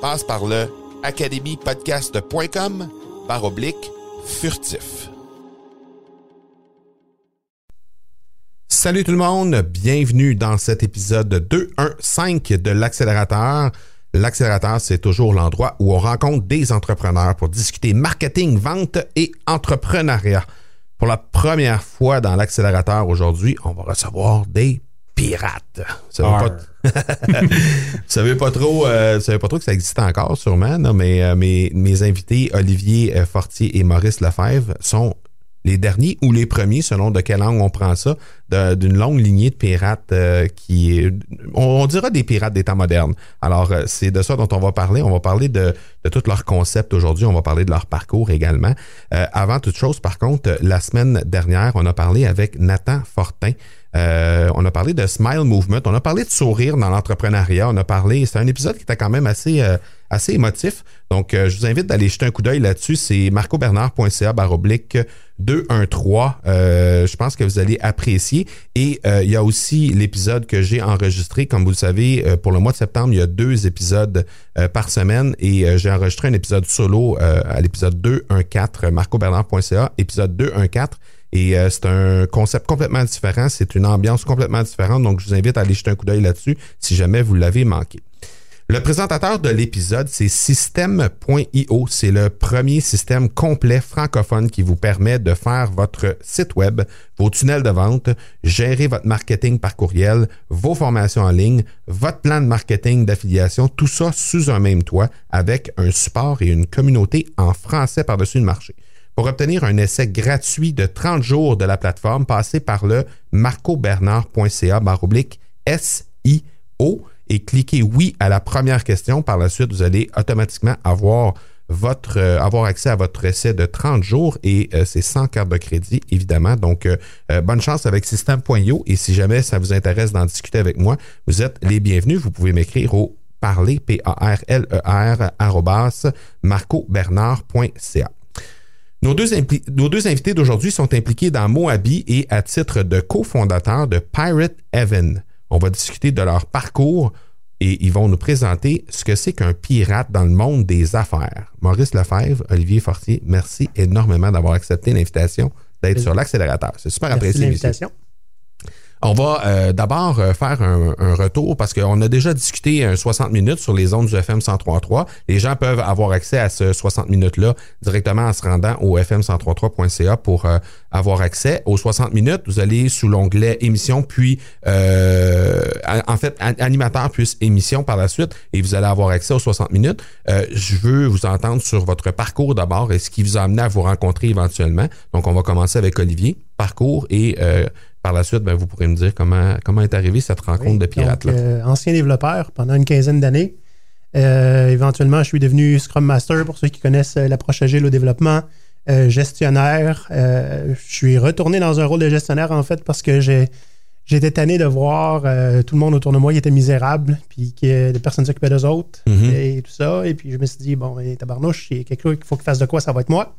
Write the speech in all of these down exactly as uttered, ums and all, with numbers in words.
Passe par le académie podcast point com par oblique furtif. Salut tout le monde, bienvenue dans cet épisode deux cent quinze de l'Accélérateur. L'Accélérateur, c'est toujours l'endroit où on rencontre des entrepreneurs pour discuter marketing, vente et entrepreneuriat. Pour la première fois dans l'Accélérateur aujourd'hui, on va recevoir des pirates. Vous savez pas, vous savez pas trop, euh, vous savez pas trop que ça existe encore, sûrement. Non, mais euh, mes, mes invités, Olivier euh, Fortier et Maurice Lefebvre, sont les derniers ou les premiers, selon de quelle langue on prend ça, de, d'une longue lignée de pirates euh, qui, on, on dira des pirates des temps modernes. Alors, euh, c'est de ça dont on va parler. On va parler de, de tous leurs concepts aujourd'hui. On va parler de leur parcours également. Euh, avant toute chose, par contre, la semaine dernière, on a parlé avec Nathan Fortin. Euh, on a parlé de Smile Movement. On a parlé de sourire dans l'entrepreneuriat. On a parlé... C'est un épisode qui était quand même assez... Euh, assez émotif. Donc, euh, je vous invite d'aller jeter un coup d'œil là-dessus. C'est marcobernard.ca baroblique deux cent treize. Euh, je pense que vous allez apprécier. Et euh, il y a aussi l'épisode que j'ai enregistré. Comme vous le savez, euh, pour le mois de septembre, il y a deux épisodes euh, par semaine. Et euh, j'ai enregistré un épisode solo euh, à l'épisode deux cent quatorze, marcobernard.ca, épisode deux cent quatorze. Et euh, c'est un concept complètement différent. C'est une ambiance complètement différente. Donc, je vous invite à aller jeter un coup d'œil là-dessus si jamais vous l'avez manqué. Le présentateur de l'épisode, c'est System point i o. C'est le premier système complet francophone qui vous permet de faire votre site web, vos tunnels de vente, gérer votre marketing par courriel, vos formations en ligne, votre plan de marketing d'affiliation, tout ça sous un même toit avec un support et une communauté en français par-dessus le marché. Pour obtenir un essai gratuit de trente jours de la plateforme, passez par le marcobernard.ca baroblique S I O. Et cliquez oui à la première question. Par la suite, vous allez automatiquement avoir votre euh, avoir accès à votre essai de trente jours et euh, c'est sans carte de crédit, évidemment. Donc, euh, euh, bonne chance avec System point i o. Et si jamais ça vous intéresse d'en discuter avec moi, vous êtes les bienvenus. Vous pouvez m'écrire au parler, P-A-R-L-E-R, arrobas, marcobernard.ca. Nos deux, impli- nos deux invités d'aujourd'hui sont impliqués dans Moabi et à titre de cofondateur de Pyrate Haven. On va discuter de leur parcours et ils vont nous présenter ce que c'est qu'un pirate dans le monde des affaires. Maurice Lefebvre, Olivier Fortier, merci énormément d'avoir accepté l'invitation d'être oui. sur l'Accélérateur. C'est super merci apprécié. L'invitation. On va euh, d'abord faire un, un retour parce qu'on a déjà discuté un soixante minutes sur les ondes du F M cent trois point trois. Les gens peuvent avoir accès à ce soixante minutes-là directement en se rendant au F M cent trois point trois point C A pour euh, avoir accès. Aux soixante minutes, vous allez sous l'onglet émission, puis euh, en fait, animateur plus émission par la suite et vous allez avoir accès aux soixante minutes. Euh, je veux vous entendre sur votre parcours d'abord et ce qui vous a amené à vous rencontrer éventuellement. Donc, on va commencer avec Olivier. Parcours et... Euh, Par la suite, ben, vous pourrez me dire comment, comment est arrivée cette rencontre oui, de pirates-là. Euh, ancien développeur pendant une quinzaine d'années. Euh, éventuellement, je suis devenu Scrum Master pour ceux qui connaissent l'approche agile au développement, euh, gestionnaire. Euh, je suis retourné dans un rôle de gestionnaire, en fait, parce que j'ai, j'étais tanné de voir euh, tout le monde autour de moi qui était misérable, puis que les personnes s'occupaient d'eux autres mm-hmm. et, et tout ça. Et puis, je me suis dit, bon, et tabarnouche, il y a quelqu'un qu'il faut qu'il fasse de quoi, ça va être moi.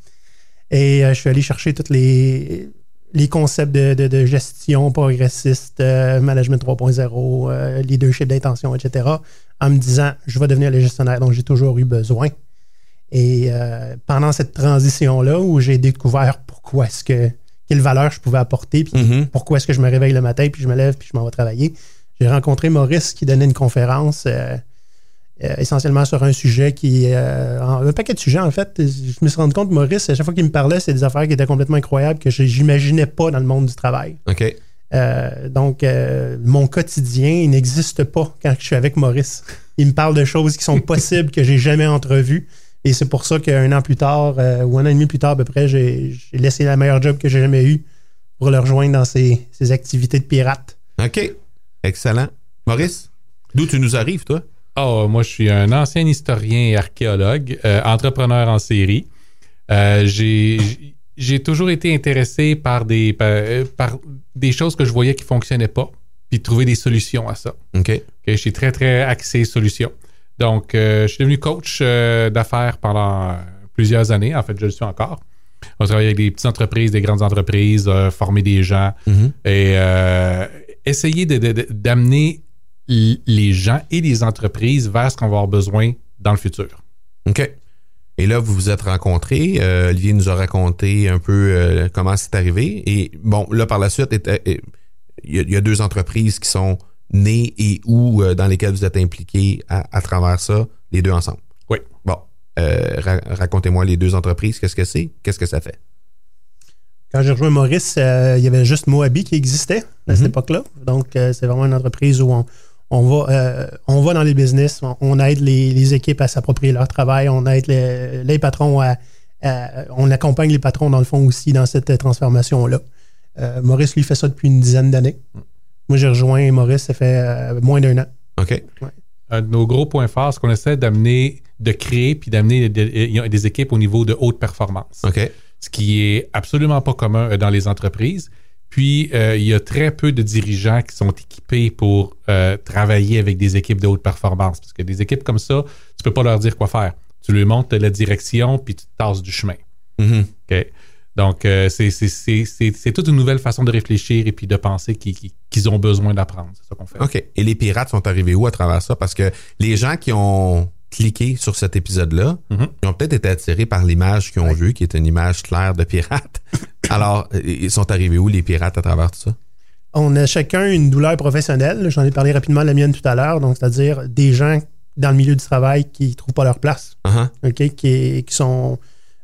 Et euh, je suis allé chercher toutes les... les concepts de, de, de gestion progressiste, euh, management trois point zéro, euh, leadership d'intention, et cetera, en me disant, je vais devenir le gestionnaire dont j'ai toujours eu besoin. Et euh, pendant cette transition-là, où j'ai découvert pourquoi est-ce que, quelle valeur je pouvais apporter, puis mm-hmm. pourquoi est-ce que je me réveille le matin, puis je me lève, puis je m'en vais travailler, j'ai rencontré Maurice qui donnait une conférence euh, euh, essentiellement sur un sujet qui... Euh, en, un paquet de sujets, en fait. Je me suis rendu compte, Maurice, à chaque fois qu'il me parlait, c'est des affaires qui étaient complètement incroyables que je n'imaginais pas dans le monde du travail. OK. Euh, donc, euh, mon quotidien, il n'existe pas quand je suis avec Maurice. Il me parle de choses qui sont possibles que j'ai jamais entrevues. Et c'est pour ça qu'un an plus tard, euh, ou un an et demi plus tard à peu près, j'ai, j'ai laissé la meilleure job que j'ai jamais eue pour le rejoindre dans ses, ses activités de pirate. OK. Excellent. Maurice, d'où tu nous arrives, toi? Oh, moi, je suis un ancien historien et archéologue, euh, entrepreneur en série. Euh, j'ai, j'ai toujours été intéressé par des, par, par des choses que je voyais qui ne fonctionnaient pas, puis trouver des solutions à ça. OK. Okay, je suis très, très axé solutions. Donc, euh, je suis devenu coach euh, d'affaires pendant plusieurs années. En fait, je le suis encore. On travaille avec des petites entreprises, des grandes entreprises, euh, former des gens mm-hmm. et euh, essayer de, de, de, d'amener les gens et les entreprises vers ce qu'on va avoir besoin dans le futur. OK. Et là, vous vous êtes rencontrés. Euh, Olivier nous a raconté un peu euh, comment c'est arrivé. Et bon, là, par la suite, il y, y a deux entreprises qui sont... nés et où euh, dans lesquels vous êtes impliqués à, à travers ça, les deux ensemble. Oui. Bon, euh, ra- racontez-moi les deux entreprises, qu'est-ce que c'est, qu'est-ce que ça fait? Quand j'ai rejoint Maurice, euh, il y avait juste Moabi qui existait à mm-hmm. cette époque-là. Donc, euh, c'est vraiment une entreprise où on, on, va, euh, on va dans les business, on, on aide les, les équipes à s'approprier leur travail, on aide les, les patrons à, à... On accompagne les patrons, dans le fond, aussi dans cette transformation-là. Euh, Maurice, lui, fait ça depuis une dizaine d'années. Mm. Moi, j'ai rejoint Maurice, ça fait euh, moins d'un an. OK. Ouais. Un de nos gros points forts, c'est qu'on essaie d'amener, de créer puis d'amener des, des équipes au niveau de haute performance. OK. Ce qui est absolument pas commun dans les entreprises. Puis, euh, il y a très peu de dirigeants qui sont équipés pour euh, travailler avec des équipes de haute performance. Parce que des équipes comme ça, tu peux pas leur dire quoi faire. Tu leur montres la direction puis tu te tasses du chemin. Mm-hmm. OK. Donc, euh, c'est, c'est, c'est, c'est, c'est toute une nouvelle façon de réfléchir et puis de penser qu'ils, qu'ils ont besoin d'apprendre. C'est ça qu'on fait. OK. Et les pirates sont arrivés où à travers ça? Parce que les gens qui ont cliqué sur cet épisode-là, mm-hmm. ils ont peut-être été attirés par l'image qu'ils ont ouais. vue, qui est une image claire de pirate. Alors, ils sont arrivés où, les pirates, à travers tout ça? On a chacun une douleur professionnelle. J'en ai parlé rapidement de la mienne tout à l'heure. Donc, c'est-à-dire des gens dans le milieu du travail qui ne trouvent pas leur place. Uh-huh. OK? Qui, qui sont...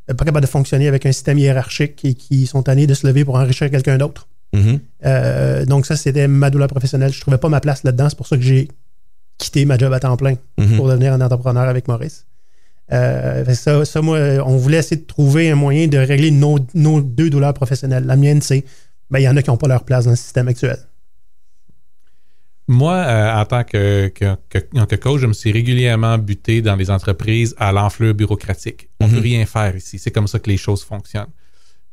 pas capable de fonctionner avec un système hiérarchique et qui sont tannés de se lever pour enrichir quelqu'un d'autre. Mm-hmm. Euh, donc ça, c'était ma douleur professionnelle. Je ne trouvais pas ma place là-dedans. C'est pour ça que j'ai quitté ma job à temps plein mm-hmm. pour devenir un entrepreneur avec Maurice. Euh, ça, ça, moi, on voulait essayer de trouver un moyen de régler nos, nos deux douleurs professionnelles. La mienne, c'est ben, y en a qui n'ont pas leur place dans le système actuel. Moi, euh, en tant que, que, que, que coach, je me suis régulièrement buté dans les entreprises à l'enflure bureaucratique. On ne mm-hmm. peut rien faire ici. C'est comme ça que les choses fonctionnent.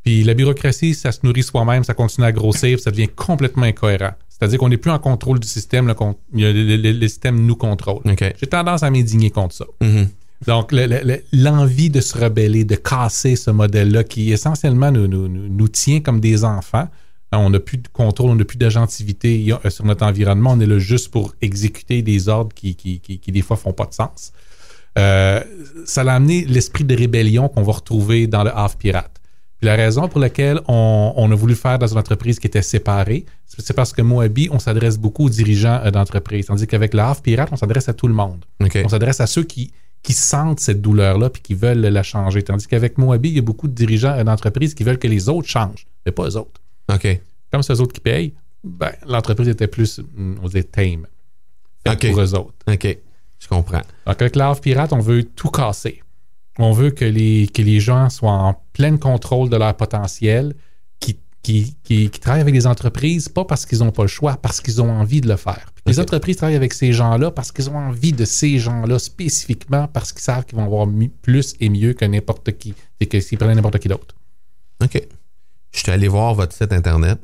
Puis la bureaucratie, ça se nourrit soi-même, ça continue à grossir, ça devient complètement incohérent. C'est-à-dire qu'on n'est plus en contrôle du système, le, le, le, le système nous contrôle. Okay. J'ai tendance à m'indigner contre ça. Mm-hmm. Donc, le, le, le, l'envie de se rebeller, de casser ce modèle-là qui essentiellement nous, nous, nous, nous tient comme des enfants. On n'a plus de contrôle, on n'a plus d'agentivité sur notre environnement. On est là juste pour exécuter des ordres qui, qui, qui, qui des fois, ne font pas de sens. Euh, ça l'a amené l'esprit de rébellion qu'on va retrouver dans le half-pirate. Puis la raison pour laquelle on, on a voulu faire dans une entreprise qui était séparée, c'est parce que Moabi, on s'adresse beaucoup aux dirigeants d'entreprise. Tandis qu'avec le half-pirate, on s'adresse à tout le monde. Okay. On s'adresse à ceux qui, qui sentent cette douleur-là puis qui veulent la changer. Tandis qu'avec Moabi, il y a beaucoup de dirigeants d'entreprise qui veulent que les autres changent, mais pas eux autres. OK. Comme c'est eux autres qui payent, ben, l'entreprise était plus, on dit, tame. Okay. Pour eux autres. OK. Je comprends. Donc, avec l'art pirate, on veut tout casser. On veut que les, que les gens soient en plein contrôle de leur potentiel, qui, qui, qui, qui travaillent avec les entreprises, pas parce qu'ils n'ont pas le choix, parce qu'ils ont envie de le faire. Puis, okay. Les entreprises travaillent avec ces gens-là parce qu'ils ont envie de ces gens-là spécifiquement, parce qu'ils savent qu'ils vont avoir mi- plus et mieux que n'importe qui, et que s'ils prenaient n'importe qui d'autre. OK. Je suis allé voir votre site Internet,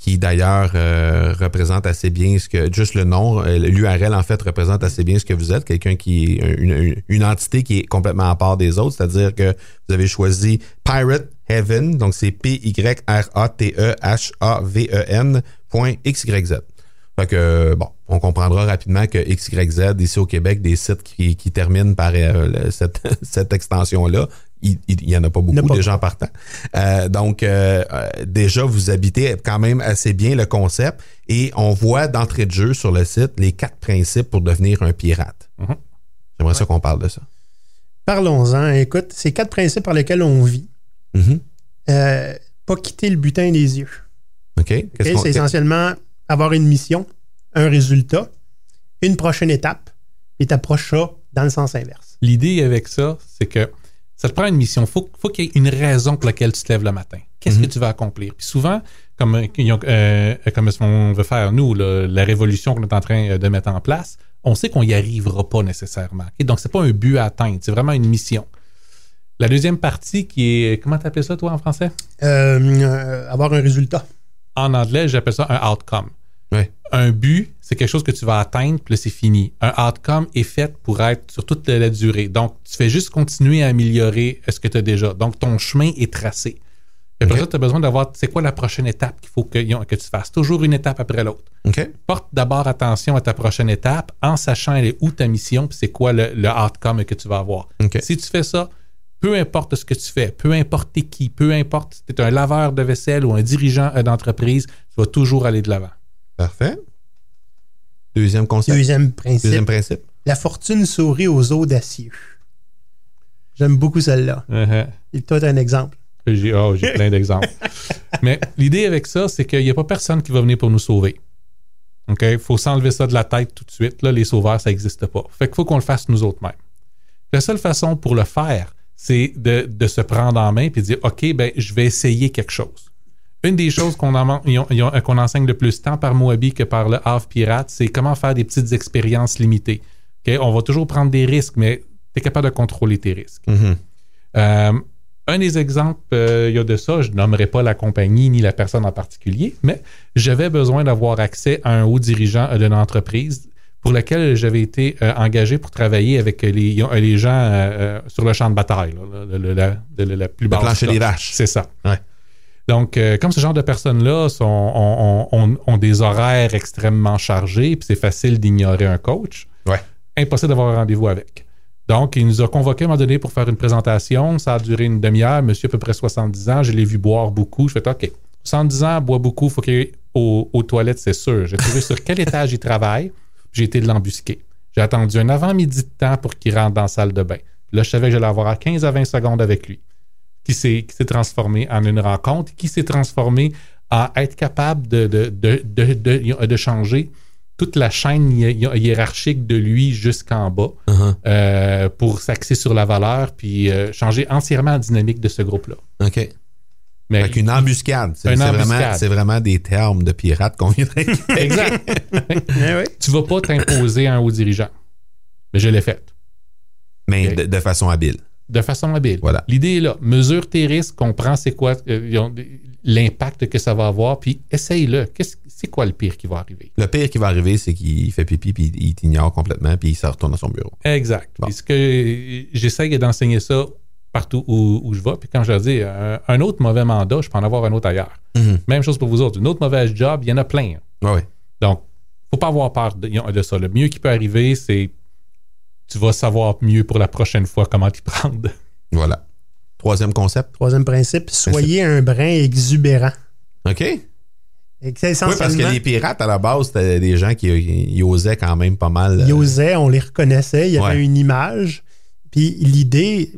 qui d'ailleurs euh, représente assez bien ce que, juste le nom, euh, l'U R L en fait représente assez bien ce que vous êtes, quelqu'un qui est une, une, une entité qui est complètement à part des autres, c'est-à-dire que vous avez choisi Pyrate Haven, donc c'est P Y R A T E H A V E N point X Y Z. Fait que, bon, on comprendra rapidement que X Y Z, ici au Québec, des sites qui, qui terminent par euh, le, cette, cette extension-là, il n'y en a pas beaucoup, déjà en partant. Euh, donc, euh, déjà, vous habitez quand même assez bien le concept et on voit d'entrée de jeu sur le site les quatre principes pour devenir un pirate. Mm-hmm. J'aimerais ouais. ça qu'on parle de ça. Parlons-en. Écoute, c'est quatre principes par lesquels on vit. Mm-hmm. Euh, pas quitter le butin des yeux. OK. okay c'est qu'on... essentiellement... avoir une mission, un résultat, une prochaine étape, et t'approches ça dans le sens inverse. L'idée avec ça, c'est que ça te prend une mission. Il faut, faut qu'il y ait une raison pour laquelle tu te lèves le matin. Qu'est-ce mm-hmm. que tu vas accomplir? Puis souvent, comme, euh, comme ce qu'on veut faire, nous, le, la révolution qu'on est en train de mettre en place, on sait qu'on n'y arrivera pas nécessairement. Okay? Donc, ce n'est pas un but à atteindre, c'est vraiment une mission. La deuxième partie qui est... Comment t'appelles ça, toi, en français? Euh, euh, avoir un résultat. En anglais, j'appelle ça un « outcome ». Ouais. Un but, c'est quelque chose que tu vas atteindre, puis là, c'est fini. Un outcome est fait pour être sur toute la durée. Donc, tu fais juste continuer à améliorer ce que tu as déjà. Donc, ton chemin est tracé. Et après okay. ça, tu as besoin d'avoir, c'est quoi la prochaine étape qu'il faut que, que tu fasses? Toujours une étape après l'autre. Okay. Porte d'abord attention à ta prochaine étape en sachant elle est où ta mission, puis c'est quoi le, le outcome que tu vas avoir. Okay. Si tu fais ça, peu importe ce que tu fais, peu importe t'es qui, peu importe si tu es un laveur de vaisselle ou un dirigeant d'entreprise, tu vas toujours aller de l'avant. Parfait. Deuxième concept. Deuxième principe. Deuxième principe. La fortune sourit aux audacieux. J'aime beaucoup celle-là. Uh-huh. Et toi, tu as un exemple. J'ai, oh, j'ai plein d'exemples. Mais l'idée avec ça, c'est qu'il n'y a pas personne qui va venir pour nous sauver. OK? Il faut s'enlever ça de la tête tout de suite. Là, les sauveurs, ça n'existe pas. Fait qu'il faut qu'on le fasse nous autres mêmes. La seule façon pour le faire, c'est de, de se prendre en main et de dire, OK, ben, je vais essayer quelque chose. Une des choses qu'on, en, qu'on enseigne le plus tant par Moabi que par le Havre Pirate, c'est comment faire des petites expériences limitées. Okay? On va toujours prendre des risques, mais tu es capable de contrôler tes risques. Mm-hmm. Euh, un des exemples euh, y a de ça, je nommerai pas la compagnie ni la personne en particulier, mais j'avais besoin d'avoir accès à un haut dirigeant euh, d'une entreprise pour laquelle j'avais été euh, engagé pour travailler avec les, euh, les gens euh, sur le champ de bataille, là, le, le, la, le, la plus basse. Le plancher des vaches. C'est ça. Ouais. Donc, euh, comme ce genre de personnes-là sont, ont, ont, ont des horaires extrêmement chargés, puis c'est facile d'ignorer un coach, ouais. impossible d'avoir un rendez-vous avec. Donc, il nous a convoqués à un moment donné pour faire une présentation. Ça a duré une demi-heure. Monsieur, à peu près soixante-dix ans, je l'ai vu boire beaucoup. Je fais « OK, soixante-dix ans, boit beaucoup, il faut qu'il aille aux, aux toilettes, c'est sûr. » J'ai trouvé sur quel étage il travaille. J'ai été l'embusquer. J'ai attendu un avant-midi de temps pour qu'il rentre dans la salle de bain. Puis là, je savais que j'allais avoir à quinze à vingt secondes avec lui. Qui s'est, qui s'est transformé en une rencontre, qui s'est transformé en être capable de, de, de, de, de, de changer toute la chaîne hiérarchique de lui jusqu'en bas uh-huh. euh, pour s'axer sur la valeur puis euh, changer entièrement la dynamique de ce groupe-là. OK. Mais fait qu'une embuscade. C'est, c'est, embuscade. Vraiment, c'est vraiment des termes de pirates qu'on vient de... Exact. oui. Tu ne vas pas t'imposer un haut dirigeant. Mais je l'ai fait. Mais okay. de, de façon habile. De façon habile. Voilà. L'idée est là. Mesure tes risques, comprends c'est quoi euh, l'impact que ça va avoir, puis essaye-le. Qu'est-ce, c'est quoi le pire qui va arriver? Le pire qui va arriver, c'est qu'il fait pipi, puis il t'ignore complètement, puis il se retourne à son bureau. Exact. Bon. Puis ce que j'essaie d'enseigner ça partout où, où je vais, puis quand je leur dis un, un autre mauvais mandat, je peux en avoir un autre ailleurs. Mm-hmm. Même chose pour vous autres. Une autre mauvaise job, il y en a plein. Ah oui. Donc, il ne faut pas avoir peur de, de ça. Le mieux qui peut arriver, c'est tu vas savoir mieux pour la prochaine fois comment t'y prendre. Voilà. Troisième concept. Troisième principe, soyez principe. Un brin exubérant. OK. Et c'est essentiellement... Oui, parce que les pirates, à la base, c'était des gens qui ils osaient quand même pas mal. Ils osaient, on les reconnaissait, il y avait ouais. une image. Puis l'idée,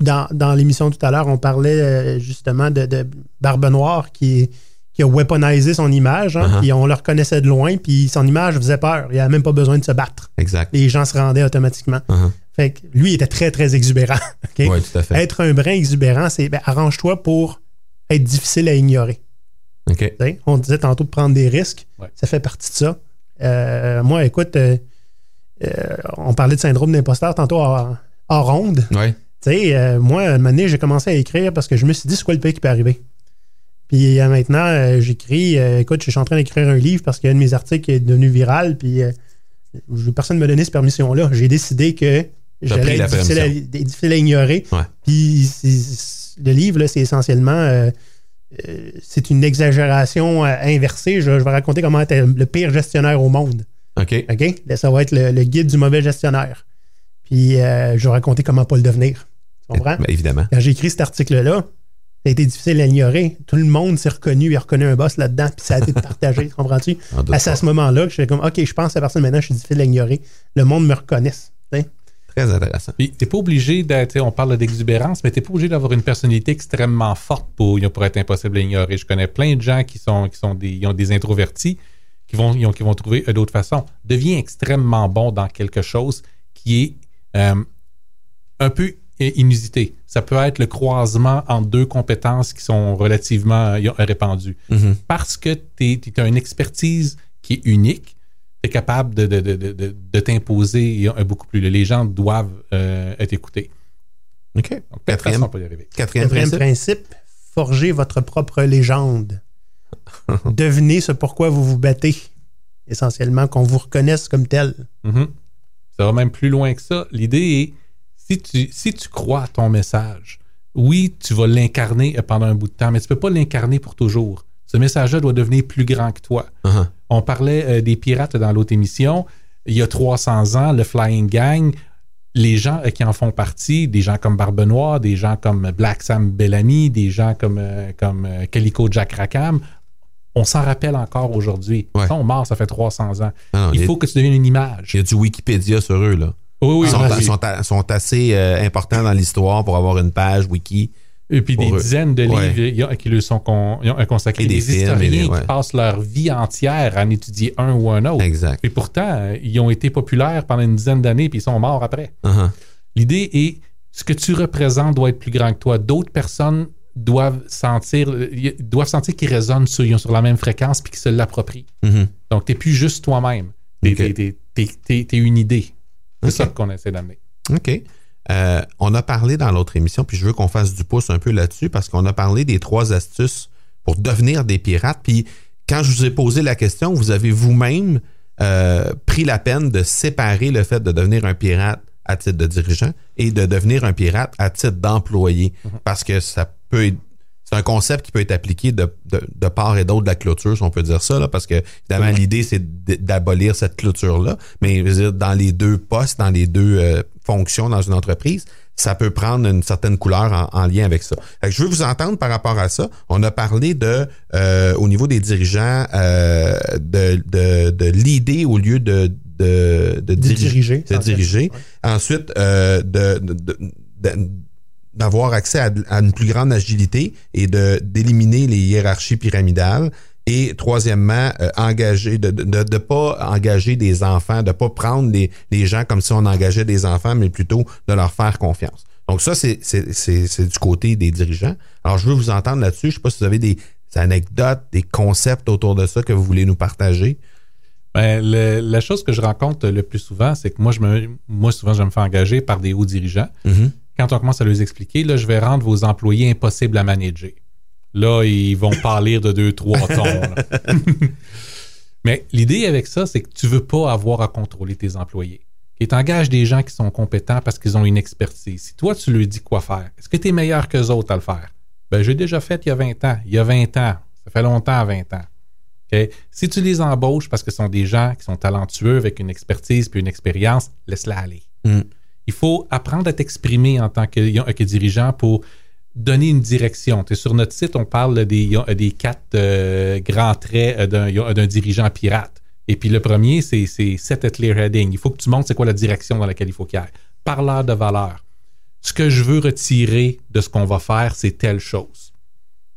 dans, dans l'émission tout à l'heure, on parlait justement de, de Barbe Noire qui, qui a weaponisé son image, hein, uh-huh. puis on le reconnaissait de loin, puis son image faisait peur. Il n'avait même pas besoin de se battre. Exact. Les gens se rendaient automatiquement. Uh-huh. Fait que lui, il était très, très exubérant. Okay? Oui, tout à fait. Être un brin exubérant, c'est ben, arrange-toi pour être difficile à ignorer. Okay. On disait tantôt de prendre des risques. Ouais. Ça fait partie de ça. Euh, moi, écoute, euh, euh, on parlait de syndrome d'imposteur tantôt en ronde. Ouais. Euh, moi, à un moment donné, j'ai commencé à écrire parce que je me suis dit, c'est quoi le pire qui peut arriver? Puis euh, maintenant, euh, j'écris, euh, écoute, je suis en train d'écrire un livre parce qu'un de mes articles est devenu viral, puis euh, personne ne m'a donné cette permission-là. J'ai décidé que j'allais être difficile à, difficile à ignorer. Ouais. Puis le livre, là, c'est essentiellement... Euh, euh, c'est une exagération euh, inversée. Je, je vais raconter comment être le pire gestionnaire au monde. OK. OK? Là, ça va être le, le guide du mauvais gestionnaire. Puis euh, je vais raconter comment pas le devenir. Tu comprends? Ben, évidemment. Quand j'ai écrit cet article-là, ça a été difficile à ignorer. Tout le monde s'est reconnu, il a reconnu un boss là-dedans, puis ça a été partagé, comprends-tu? C'est à ce moment-là que je fais comme, OK, je pense à personne maintenant, je suis difficile à ignorer. Le monde me reconnaisse. T'sais? Très intéressant. Puis, t'es pas obligé d'être, on parle d'exubérance, mais t'es pas obligé d'avoir une personnalité extrêmement forte pour, pour être impossible à ignorer. Je connais plein de gens qui sont, qui sont des, ils ont des introvertis, qui vont, ils ont, qui vont trouver d'autres façons. Deviens extrêmement bon dans quelque chose qui est euh, un peu inusité. Ça peut être le croisement entre deux compétences qui sont relativement répandues. Mm-hmm. Parce que tu as une expertise qui est unique, tu es capable de, de, de, de, de t'imposer beaucoup plus. Les gens doivent euh, être écoutés. OK. Donc, quatrième, façon, on peut y arriver. Quatrième, quatrième principe. principe, forgez votre propre légende. Devenez ce pourquoi vous vous battez. Essentiellement, qu'on vous reconnaisse comme tel. Mm-hmm. Ça va même plus loin que ça. L'idée est Si tu, si tu crois à ton message, oui, tu vas l'incarner pendant un bout de temps, mais tu ne peux pas l'incarner pour toujours. Ce message-là doit devenir plus grand que toi. Uh-huh. On parlait euh, des pirates dans l'autre émission. Il y a trois cents ans, le Flying Gang, les gens euh, qui en font partie, des gens comme Barbe Noire, des gens comme Black Sam Bellamy, des gens comme, euh, comme euh, Calico Jack Rackham, on s'en rappelle encore aujourd'hui. Ouais. Ça, on meurt, ça fait trois cents ans. Non, il faut a, que tu deviennes une image. Il y a du Wikipédia sur eux, là. Oui, oui, sont, oui. sont, sont assez euh, importants dans l'histoire pour avoir une page wiki. Et puis des eux. dizaines de livres ouais. qui leur sont con, consacrés. Et des, des films, historiens des, ouais. qui passent leur vie entière à en étudier un ou un autre. Exact. Et pourtant, ils ont été populaires pendant une dizaine d'années puis ils sont morts après. Uh-huh. L'idée est, ce que tu représentes doit être plus grand que toi. D'autres personnes doivent sentir, doivent sentir qu'ils résonnent sur, sur la même fréquence puis qu'ils se l'approprient. Mm-hmm. Donc, tu n'es plus juste toi-même. Tu es okay. une idée. C'est okay. ça qu'on essaie d'amener. OK. Euh, on a parlé dans l'autre émission, puis je veux qu'on fasse du pouce un peu là-dessus, parce qu'on a parlé des trois astuces pour devenir des pirates. Puis quand je vous ai posé la question, vous avez vous-même euh, pris la peine de séparer le fait de devenir un pirate à titre de dirigeant et de devenir un pirate à titre d'employé, mm-hmm. parce que ça peut être, c'est un concept qui peut être appliqué de, de, de part et d'autre de la clôture, si on peut dire ça, là, parce que évidemment, mmh. l'idée, c'est d'abolir cette clôture-là, mais je veux dire, dans les deux postes, dans les deux euh, fonctions dans une entreprise, ça peut prendre une certaine couleur en, en lien avec ça. Fait que je veux vous entendre par rapport à ça. On a parlé de, euh, au niveau des dirigeants, euh, de, de, de l'idée au lieu de, de, de, de diriger. De diriger. Ouais. Ensuite, euh, de... de, de, de d'avoir accès à, à une plus grande agilité et de d'éliminer les hiérarchies pyramidales. Et troisièmement, euh, engager, de ne de, de pas engager des enfants, de ne pas prendre les, les gens comme si on engageait des enfants, mais plutôt de leur faire confiance. Donc ça, c'est, c'est, c'est, c'est du côté des dirigeants. Alors, je veux vous entendre là-dessus. Je ne sais pas si vous avez des anecdotes, des concepts autour de ça que vous voulez nous partager. Bien, le, la chose que je rencontre le plus souvent, c'est que moi, je me, moi souvent, je me fais engager par des hauts dirigeants. Mm-hmm. Quand on commence à les expliquer, là, je vais rendre vos employés impossibles à manager. Là, ils vont parler de deux, trois tons. Mais l'idée avec ça, c'est que tu ne veux pas avoir à contrôler tes employés. Et tu engages des gens qui sont compétents parce qu'ils ont une expertise. Si toi, tu leur dis quoi faire, est-ce que tu es meilleur qu'eux autres à le faire? Ben, j'ai déjà fait il y a vingt ans. Il y a vingt ans. Ça fait longtemps, vingt ans. Okay? Si tu les embauches parce que ce sont des gens qui sont talentueux avec une expertise puis une expérience, laisse-la aller. Mm. Il faut apprendre à t'exprimer en tant que, que dirigeant pour donner une direction. T'es sur notre site, on parle des, des quatre euh, grands traits d'un, d'un dirigeant pirate. Et puis le premier, c'est, c'est « set a clear heading ». Il faut que tu montres c'est quoi la direction dans laquelle il faut qu'il y aille. Parleur de valeur. Ce que je veux retirer de ce qu'on va faire, c'est telle chose.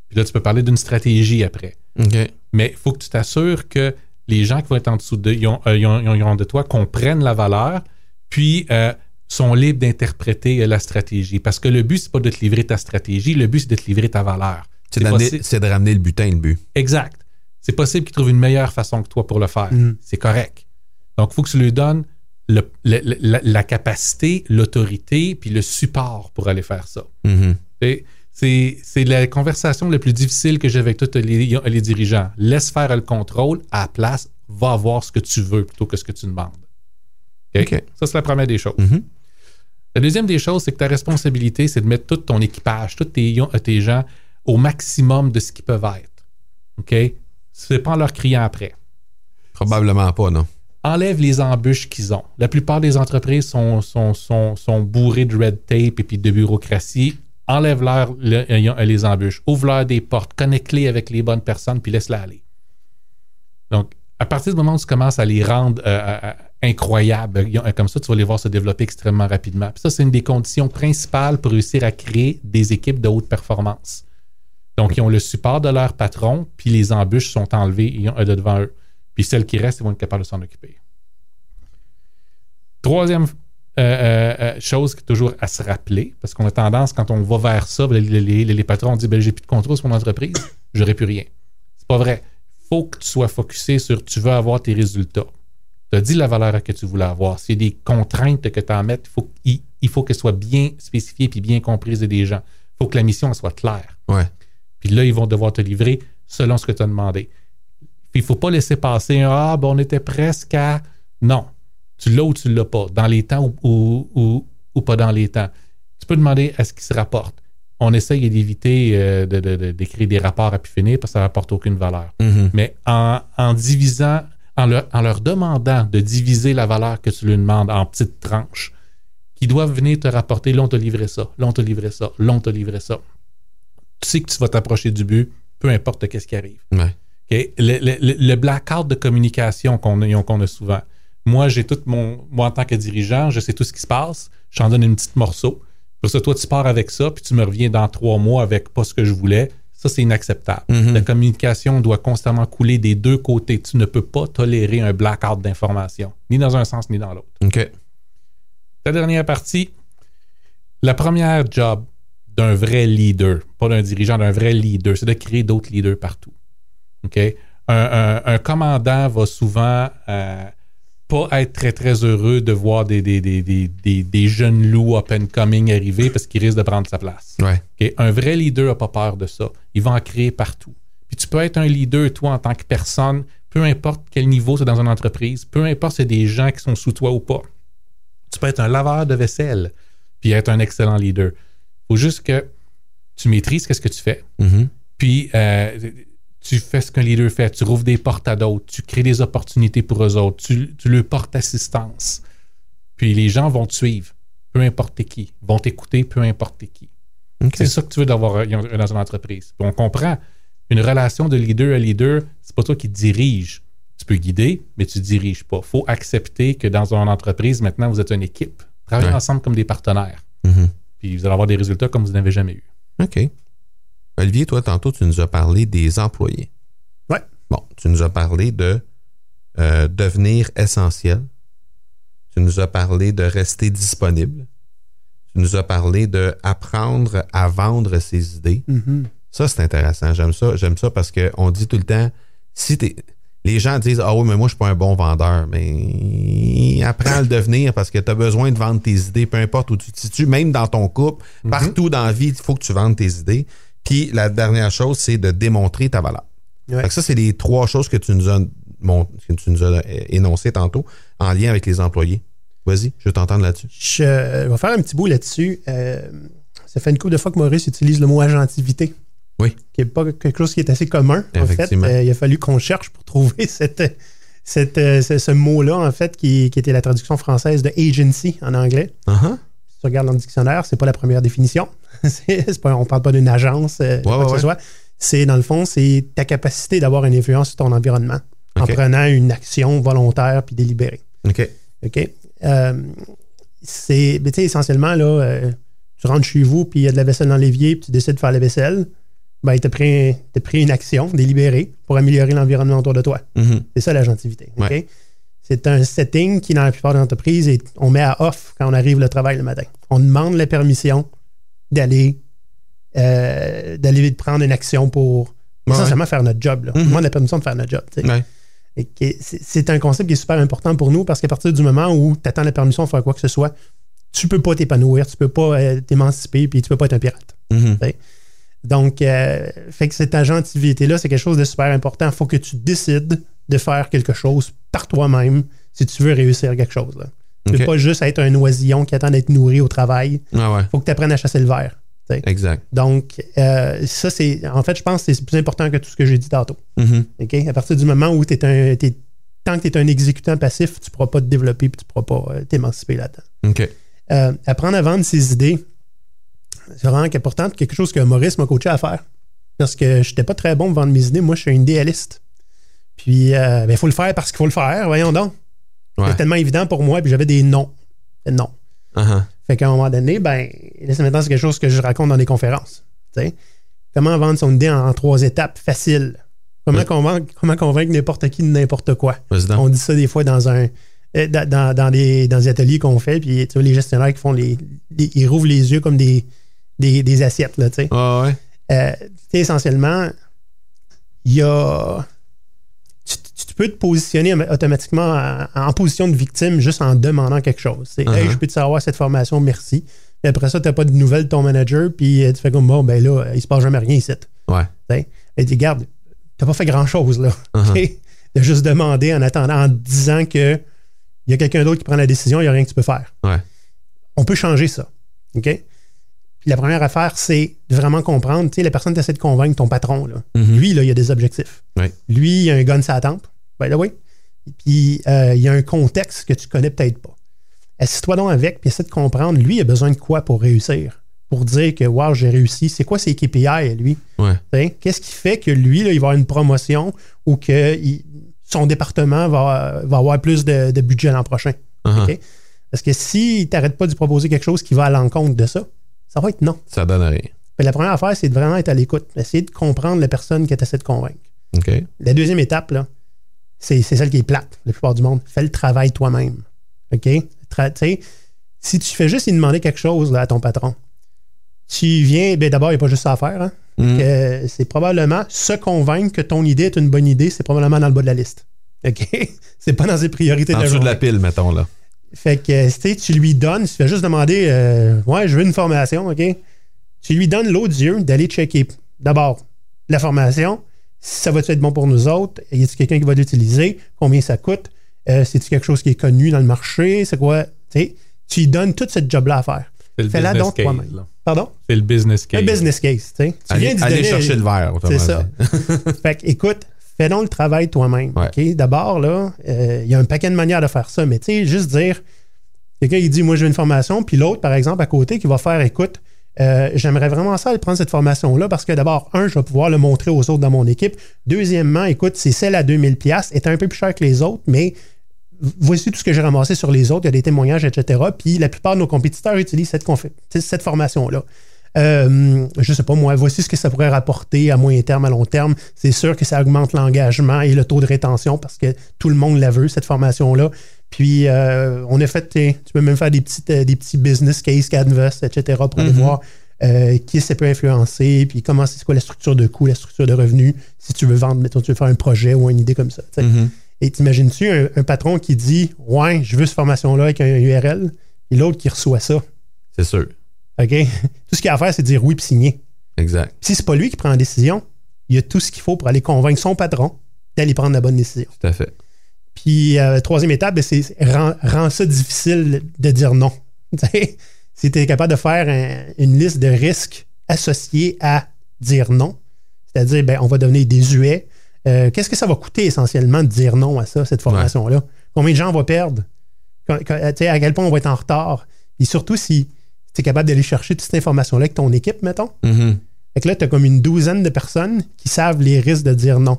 Puis là, tu peux parler d'une stratégie après. Okay. Mais il faut que tu t'assures que les gens qui vont être en dessous de, ils ont, ils ont, ils ont de toi comprennent la valeur, puis... Euh, sont libres d'interpréter la stratégie. Parce que le but, c'est pas de te livrer ta stratégie, le but, c'est de te livrer ta valeur. C'est, c'est, possi- c'est de ramener le butin, le but. Exact. C'est possible qu'ils trouvent une meilleure façon que toi pour le faire. Mm. C'est correct. Donc, il faut que tu lui donnes le, le, la, la capacité, l'autorité, puis le support pour aller faire ça. Mm-hmm. Et C'est, c'est la conversation la plus difficile que j'ai avec tous les, les dirigeants. Laisse faire le contrôle, à la place, va voir ce que tu veux plutôt que ce que tu demandes. Okay? Okay. Ça, c'est la première des choses. Mm-hmm. La deuxième des choses, c'est que ta responsabilité, c'est de mettre tout ton équipage, tous tes, tes gens au maximum de ce qu'ils peuvent être. OK? C'est pas en leur criant après. Probablement pas, non. Enlève les embûches qu'ils ont. La plupart des entreprises sont, sont, sont, sont bourrées de red tape et puis de bureaucratie. Enlève-leur le, euh, les embûches, ouvre-leur des portes, connecte-les avec les bonnes personnes, puis laisse-les aller. Donc, à partir du moment où tu commences à les rendre euh, euh, incroyables, euh, comme ça, tu vas les voir se développer extrêmement rapidement. Puis ça, c'est une des conditions principales pour réussir à créer des équipes de haute performance. Donc, ils ont le support de leur patron, puis les embûches sont enlevées ils ont, euh, de devant eux. Puis celles qui restent, ils vont être capables de s'en occuper. Troisième Euh, euh, chose qui est toujours à se rappeler, parce qu'on a tendance, quand on va vers ça, les, les, les patrons disent ben, j'ai plus de contrôle sur mon entreprise, j'aurai plus rien. C'est pas vrai. Il faut que tu sois focusé sur tu veux avoir tes résultats. Tu as dit la valeur que tu voulais avoir. S'il y a des contraintes que tu en mettes, faut, il, il faut qu'elles soient bien spécifiées et bien comprises des gens. Il faut que la mission elle soit claire. Ouais. Puis là, ils vont devoir te livrer selon ce que tu as demandé. Puis il ne faut pas laisser passer un ah, ben, on était presque à. Non. Tu l'as ou tu ne l'as pas, dans les temps ou, ou, ou, ou pas dans les temps. Tu peux demander à ce qui se rapporte. On essaye d'éviter euh, de, de, de, d'écrire des rapports à pu finir parce que ça n'apporte aucune valeur. Mm-hmm. Mais en, en divisant, en, le, en leur demandant de diviser la valeur que tu lui demandes en petites tranches, qui doivent venir te rapporter, là on t'a livré ça, là on t'a livré ça, là on t'a livré ça. Tu sais que tu vas t'approcher du but, peu importe qu'est-ce qui arrive. Ouais. Okay? Le, le, le blackout de communication qu'on a, qu'on a souvent. Moi, j'ai tout mon. Moi, en tant que dirigeant, je sais tout ce qui se passe. Je t'en donne une petite morceau. Pour ça, toi, tu pars avec ça, puis tu me reviens dans trois mois avec pas ce que je voulais. Ça, c'est inacceptable. Mm-hmm. La communication doit constamment couler des deux côtés. Tu ne peux pas tolérer un blackout d'information, ni dans un sens, ni dans l'autre. OK. La dernière partie, la première job d'un vrai leader, pas d'un dirigeant, d'un vrai leader, c'est de créer d'autres leaders partout. OK? Un, un, un commandant va souvent. Euh, pas être très, très heureux de voir des, des, des, des, des, des jeunes loups up and coming arriver parce qu'ils risquent de prendre sa place. Ouais. Okay? Un vrai leader n'a pas peur de ça. Il va en créer partout. Puis tu peux être un leader, toi, en tant que personne, peu importe quel niveau c'est dans une entreprise, peu importe si c'est des gens qui sont sous toi ou pas. Tu peux être un laveur de vaisselle puis être un excellent leader. Il faut juste que tu maîtrises ce que tu fais. Mm-hmm. Puis... Euh, tu fais ce qu'un leader fait, tu rouvres des portes à d'autres, tu crées des opportunités pour eux autres, tu, tu leur portes assistance. Puis les gens vont te suivre, peu importe qui, vont t'écouter, peu importe qui. Okay. C'est ça que tu veux d'avoir dans une entreprise. Puis on comprend, une relation de leader à leader, c'est pas toi qui dirige. Tu peux guider, mais tu diriges pas. Il faut accepter que dans une entreprise, maintenant, vous êtes une équipe. Travaillez ouais. ensemble comme des partenaires. Mm-hmm. Puis vous allez avoir des résultats comme vous n'avez jamais eu. OK. Olivier, toi, tantôt, tu nous as parlé des employés. Oui. Bon, tu nous as parlé de euh, devenir essentiel. Tu nous as parlé de rester disponible. Tu nous as parlé d'apprendre à vendre ses idées. Mm-hmm. Ça, c'est intéressant. J'aime ça. J'aime ça parce qu'on dit tout le temps, si t'es... les gens disent « Ah oui, mais moi, je ne suis pas un bon vendeur. » Mais apprends à le devenir parce que tu as besoin de vendre tes idées, peu importe où tu te situes, même dans ton couple, mm-hmm. partout dans la vie, il faut que tu vendes tes idées. Puis, la dernière chose, c'est de démontrer ta valeur. Ouais. Fait que ça, c'est les trois choses que tu nous as, mon, que tu nous as énoncées tantôt en lien avec les employés. Vas-y, je veux t'entendre là-dessus. Je vais faire un petit bout là-dessus. Euh, ça fait une couple de fois que Maurice utilise le mot agentivité. Oui. Qui n'est pas quelque chose qui est assez commun, en fait. Euh, il a fallu qu'on cherche pour trouver cette, cette, euh, ce, ce mot-là, en fait, qui, qui était la traduction française de « agency » en anglais. Uh-huh. Si tu regardes dans le dictionnaire, c'est pas la première définition. c'est, c'est pas, on parle pas d'une agence, euh, ouais, quoi ouais, que ce ouais. soit. C'est, dans le fond, c'est ta capacité d'avoir une influence sur ton environnement okay. en prenant une action volontaire puis délibérée. OK. OK. Euh, c'est, tu sais, essentiellement, là, euh, tu rentres chez vous puis il y a de la vaisselle dans l'évier puis tu décides de faire la vaisselle, ben, t'as pris, t'as pris une action délibérée pour améliorer l'environnement autour de toi. Mm-hmm. C'est ça, l'agentivité. OK? Ouais. C'est un setting qui, dans la plupart des entreprises, est, on met à off quand on arrive le travail le matin. On demande la permission d'aller, euh, d'aller prendre une action pour ouais, essentiellement ouais. faire notre job. Là. Mm-hmm. On demande la permission de faire notre job. Ouais. Et que, c'est, c'est un concept qui est super important pour nous parce qu'à partir du moment où tu attends la permission de faire quoi que ce soit, tu ne peux pas t'épanouir, tu ne peux pas euh, t'émanciper puis tu ne peux pas être un pirate. Mm-hmm. Donc, euh, fait que cette agentivité-là, c'est quelque chose de super important. Il faut que tu décides de faire quelque chose par toi-même si tu veux réussir quelque chose. Là. Tu ne okay. peux pas juste être un oisillon qui attend d'être nourri au travail. Ah ouais. Faut que tu apprennes à chasser le ver. T'sais. Exact. Donc, euh, ça, c'est. En fait, je pense que c'est plus important que tout ce que j'ai dit tantôt. Mm-hmm. Okay? À partir du moment où tu es un. T'es, tant que tu es un exécutant passif, tu ne pourras pas te développer et tu ne pourras pas euh, t'émanciper là-dedans. OK. Euh, apprendre à vendre ses idées, c'est vraiment important. Quelque chose que Maurice m'a coaché à faire. Parce que je n'étais pas très bon de vendre mes idées. Moi, je suis un idéaliste. Puis, euh, ben, il faut le faire parce qu'il faut le faire. Voyons donc. Ouais. C'était tellement évident pour moi. Puis, j'avais des non. Non. Uh-huh. Fait qu'à un moment donné, ben, là, c'est maintenant c'est quelque chose que je raconte dans des conférences. T'sais. Comment vendre son idée en, en trois étapes faciles? Comment, oui. convaincre, comment convaincre n'importe qui de n'importe quoi? Président. On dit ça des fois dans un. Dans, dans, des, dans des ateliers qu'on fait, puis tu vois, les gestionnaires qui font les, les. Ils rouvrent les yeux comme des. Des, des assiettes, là, tu sais. Ah ouais. Euh, essentiellement, il y a. Tu, tu peux te positionner automatiquement en, en position de victime juste en demandant quelque chose. C'est, uh-huh. hey, je peux te savoir cette formation, merci. Puis après ça, tu n'as pas de nouvelles de ton manager, puis tu fais comme, bon, ben là, il ne se passe jamais rien ici. Ouais. T'sais? Et tu regardes, tu n'as pas fait grand-chose, là. Uh-huh. Okay? De juste demander en attendant, en disant qu'il y a quelqu'un d'autre qui prend la décision, il n'y a rien que tu peux faire. Ouais. On peut changer ça. OK? La première affaire, c'est de vraiment comprendre. Tu sais, la personne t'essaie de convaincre ton patron. Là. Mm-hmm. Lui, là, il a des objectifs. Oui. Lui, il a un gun sur la tempe. Ben là, oui. Puis, euh, il y a un contexte que tu connais peut-être pas. Assis-toi donc avec, puis essaie de comprendre. Lui, il a besoin de quoi pour réussir? Pour dire que, wow, j'ai réussi. C'est quoi ses K P I, lui? Ouais. Tu sais, qu'est-ce qui fait que lui, là, il va avoir une promotion ou que il, son département va, va avoir plus de, de budget l'an prochain? Uh-huh. Okay? Parce que s'il t'arrête pas de proposer quelque chose qui va à l'encontre de ça, ça va être non. Ça donne rien. Mais la première affaire, c'est de vraiment être à l'écoute. Essayer de comprendre la personne que tu essaies de convaincre. Okay. La deuxième étape, là, c'est, c'est celle qui est plate, la plupart du monde. Fais le travail toi-même. OK? Tra- si tu fais juste y demander quelque chose là, à ton patron, tu viens, ben, d'abord, il n'y a pas juste ça à faire. Hein? Mm. Euh, c'est probablement se convaincre que ton idée est une bonne idée, c'est probablement dans le bas de la liste. OK? C'est pas dans ses priorités de la journée. En dessous de la pile, mettons, là. Fait que, tu sais, tu lui donnes, tu fais juste demander, euh, ouais, je veux une formation, OK? Tu lui donnes l'odieux d'aller checker d'abord la formation, si ça va-tu être bon pour nous autres, y a-t-il quelqu'un qui va l'utiliser, combien ça coûte, euh, c'est-tu quelque chose qui est connu dans le marché, c'est quoi, tu sais, tu lui donnes toute cette job-là à faire. Fais-la donc case, toi-même. Là. Pardon? C'est le business case. Le business case, tu sais. Tu viens d'y donner, aller chercher le verre, c'est ça. Fait que, écoute, fais donc le travail toi-même. Ouais. Okay? D'abord, là, il euh, y a un paquet de manières de faire ça, mais tu sais, juste dire, quelqu'un il dit, moi, je veux une formation, puis l'autre, par exemple, à côté, qui va faire, écoute, euh, j'aimerais vraiment ça, prendre cette formation-là, parce que d'abord, un, je vais pouvoir le montrer aux autres dans mon équipe. Deuxièmement, écoute, c'est celle à deux mille dollars, est un peu plus chère que les autres, mais voici tout ce que j'ai ramassé sur les autres, il y a des témoignages, et cetera. Puis la plupart de nos compétiteurs utilisent cette, confi- cette formation-là. Euh, je sais pas moi, voici ce que ça pourrait rapporter à moyen terme, à long terme. C'est sûr que ça augmente l'engagement et le taux de rétention parce que tout le monde la veut, cette formation-là. Puis, euh, on a fait, tu peux même faire des petits, des petits business case canvas, et cetera pour aller mm-hmm. voir euh, qui ça peut influencer, puis comment c'est quoi la structure de coût, la structure de revenus, si tu veux vendre, mettons, tu veux faire un projet ou une idée comme ça. Mm-hmm. Et t'imagines-tu un, un patron qui dit, ouais, je veux cette formation-là avec un U R L, et l'autre qui reçoit ça. C'est sûr. OK? Tout ce qu'il y a à faire, c'est de dire oui puis signer. Exact. Si c'est pas lui qui prend la décision, il y a tout ce qu'il faut pour aller convaincre son patron d'aller prendre la bonne décision. Tout à fait. Puis, euh, troisième étape, bien, c'est rend, rend ça difficile de dire non. T'sais, si tu es capable de faire un, une liste de risques associés à dire non, c'est-à-dire, bien, on va devenir désuet. Euh, qu'est-ce que ça va coûter essentiellement de dire non à ça, cette formation-là? Ouais. Combien de gens on va perdre? Quand, quand, à quel point on va être en retard? Et surtout, si tu es capable d'aller chercher toute cette information-là avec ton équipe, mettons. Mm-hmm. Fait que là, tu as comme une douzaine de personnes qui savent les risques de dire non.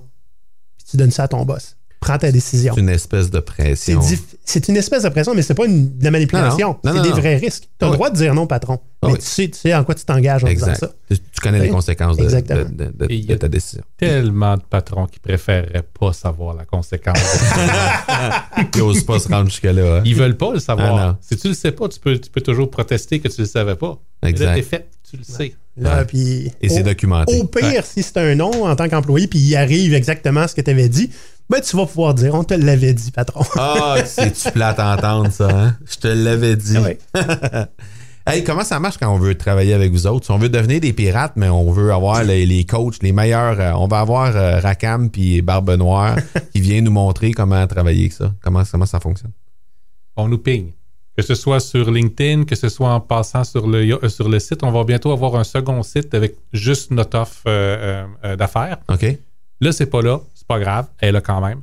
Puis tu donnes ça à ton boss. Prends ta décision. C'est une espèce de pression. C'est, dif... c'est une espèce de pression, mais c'est pas une... de la manipulation. Non, non. Non, c'est non, des non. vrais risques. Tu as oui. le droit de dire non, patron. Oui. Mais tu sais, tu sais en quoi tu t'engages en exact. disant ça. Tu, tu connais oui. les conséquences de, de, de, de, de ta décision. Tellement de patrons qui préféreraient pas savoir la conséquence. Ils n'osent pas se rendre jusque-là. Hein. Ils veulent pas le savoir. Ah, si tu le sais pas, tu peux, tu peux toujours protester que tu le savais pas. Exact. Là, fait, tu le ouais. sais. Là, ouais. puis, et au, c'est documenté. Au pire, ouais. si c'est un non en tant qu'employé, puis il arrive exactement ce que tu avais dit, ben, tu vas pouvoir dire, on te l'avait dit, patron. Ah, c'est-tu plate à entendre, ça, hein? Je te l'avais dit. Ouais. Hey, comment ça marche quand on veut travailler avec vous autres? Si on veut devenir des pirates, mais on veut avoir les, les coachs, les meilleurs. Euh, on va avoir euh, Rackham puis Barbe Noire qui vient nous montrer comment travailler avec ça. Comment, comment ça fonctionne? On nous ping. Que ce soit sur LinkedIn, que ce soit en passant sur le, euh, sur le site, on va bientôt avoir un second site avec juste notre offre euh, euh, d'affaires. OK. Là, c'est pas là. C'est pas grave. Elle est là quand même.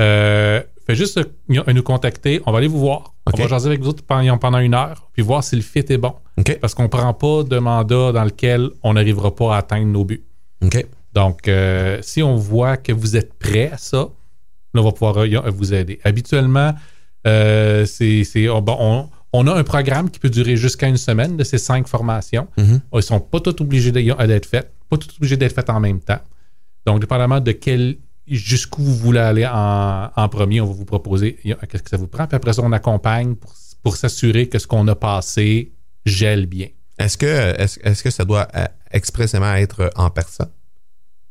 Euh, fait juste euh, nous contacter. On va aller vous voir. Okay. On va jaser avec vous autres pendant, pendant une heure puis voir si le fit est bon. Okay. Parce qu'on ne prend pas de mandat dans lequel on n'arrivera pas à atteindre nos buts. Okay. Donc, euh, si on voit que vous êtes prêt à ça, on va pouvoir euh, vous aider. Habituellement, Euh, c'est, c'est, on, on, on a un programme qui peut durer jusqu'à une semaine de ces cinq formations. Mm-hmm. Ils ne sont pas tous obligés d'être faites, pas tous obligés d'être faites en même temps. Donc, dépendamment de quel, jusqu'où vous voulez aller en, en premier, on va vous proposer qu'est-ce que ça vous prend. Puis après ça, on accompagne pour, pour s'assurer que ce qu'on a passé gèle bien. Est-ce que, est-ce, est-ce que ça doit expressément être en personne?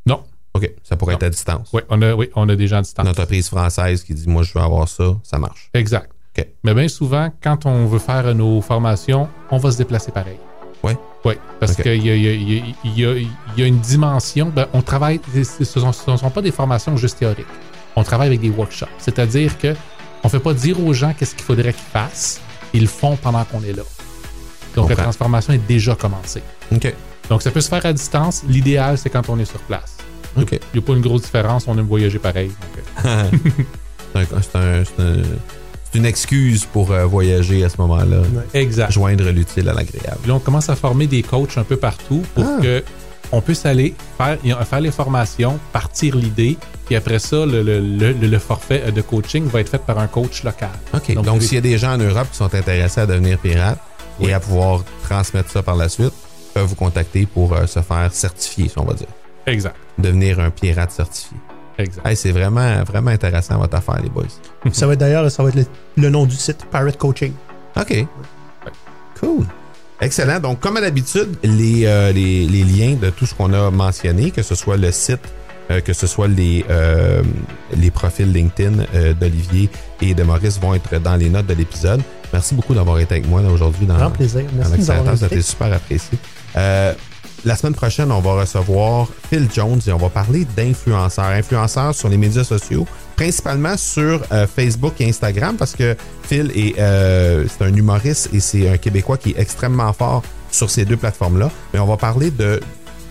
Non. OK, ça pourrait non. être à distance. Oui on, a, oui, on a des gens à distance. Une entreprise française qui dit « Moi, je veux avoir ça », ça marche. Exact. Okay. Mais bien souvent, quand on veut faire nos formations, on va se déplacer pareil. Oui? Oui, parce okay. qu'il y a, y, a, y, a, y, a, y a une dimension... Ben, on travaille... Ce ne sont, ce sont pas des formations juste théoriques. On travaille avec des workshops. C'est-à-dire qu'on ne fait pas dire aux gens qu'est-ce qu'il faudrait qu'ils fassent. Ils le font pendant qu'on est là. Donc, okay. la transformation est déjà commencée. OK. Donc, ça peut se faire à distance. L'idéal, c'est quand on est sur place. Okay. Il n'y a pas une grosse différence, on aime voyager pareil. Donc... c'est, un, c'est, un, c'est, un, c'est une excuse pour euh, voyager à ce moment-là. Exact. Joindre l'utile à l'agréable. Puis là, on commence à former des coachs un peu partout pour ah. qu'on puisse aller faire, faire les formations, partir l'idée, puis après ça, le, le, le, le forfait de coaching va être fait par un coach local. OK. Donc, Donc s'il y a des gens en Europe qui sont intéressés à devenir pirates oui. et à pouvoir transmettre ça par la suite, peuvent vous contacter pour euh, se faire certifier, si on va dire. Exact. Devenir un pirate certifié. Exact. Hey, c'est vraiment, vraiment intéressant votre affaire, les boys. Ça va être d'ailleurs, ça va être le, le nom du site, Pyrate Coaching. OK. Ouais. Cool. Excellent. Donc, comme à l'habitude, les, euh, les, les liens de tout ce qu'on a mentionné, que ce soit le site, euh, que ce soit les, euh, les profils LinkedIn euh, d'Olivier et de Maurice vont être dans les notes de l'épisode. Merci beaucoup d'avoir été avec moi là, aujourd'hui. Dans, Grand plaisir. Merci de nous avoir invités. Ça a été super apprécié. Euh, La semaine prochaine, on va recevoir Phil Jones et on va parler d'influenceurs. Influenceurs sur les médias sociaux, principalement sur euh, Facebook et Instagram, parce que Phil est, euh, c'est un humoriste et c'est un Québécois qui est extrêmement fort sur ces deux plateformes-là. Mais on va parler de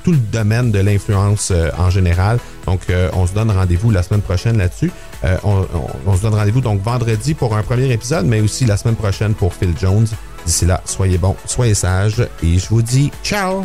tout le domaine de l'influence euh, en général. Donc, euh, on se donne rendez-vous la semaine prochaine là-dessus. Euh, on, on, on se donne rendez-vous donc vendredi pour un premier épisode, mais aussi la semaine prochaine pour Phil Jones. D'ici là, soyez bons, soyez sages et je vous dis ciao!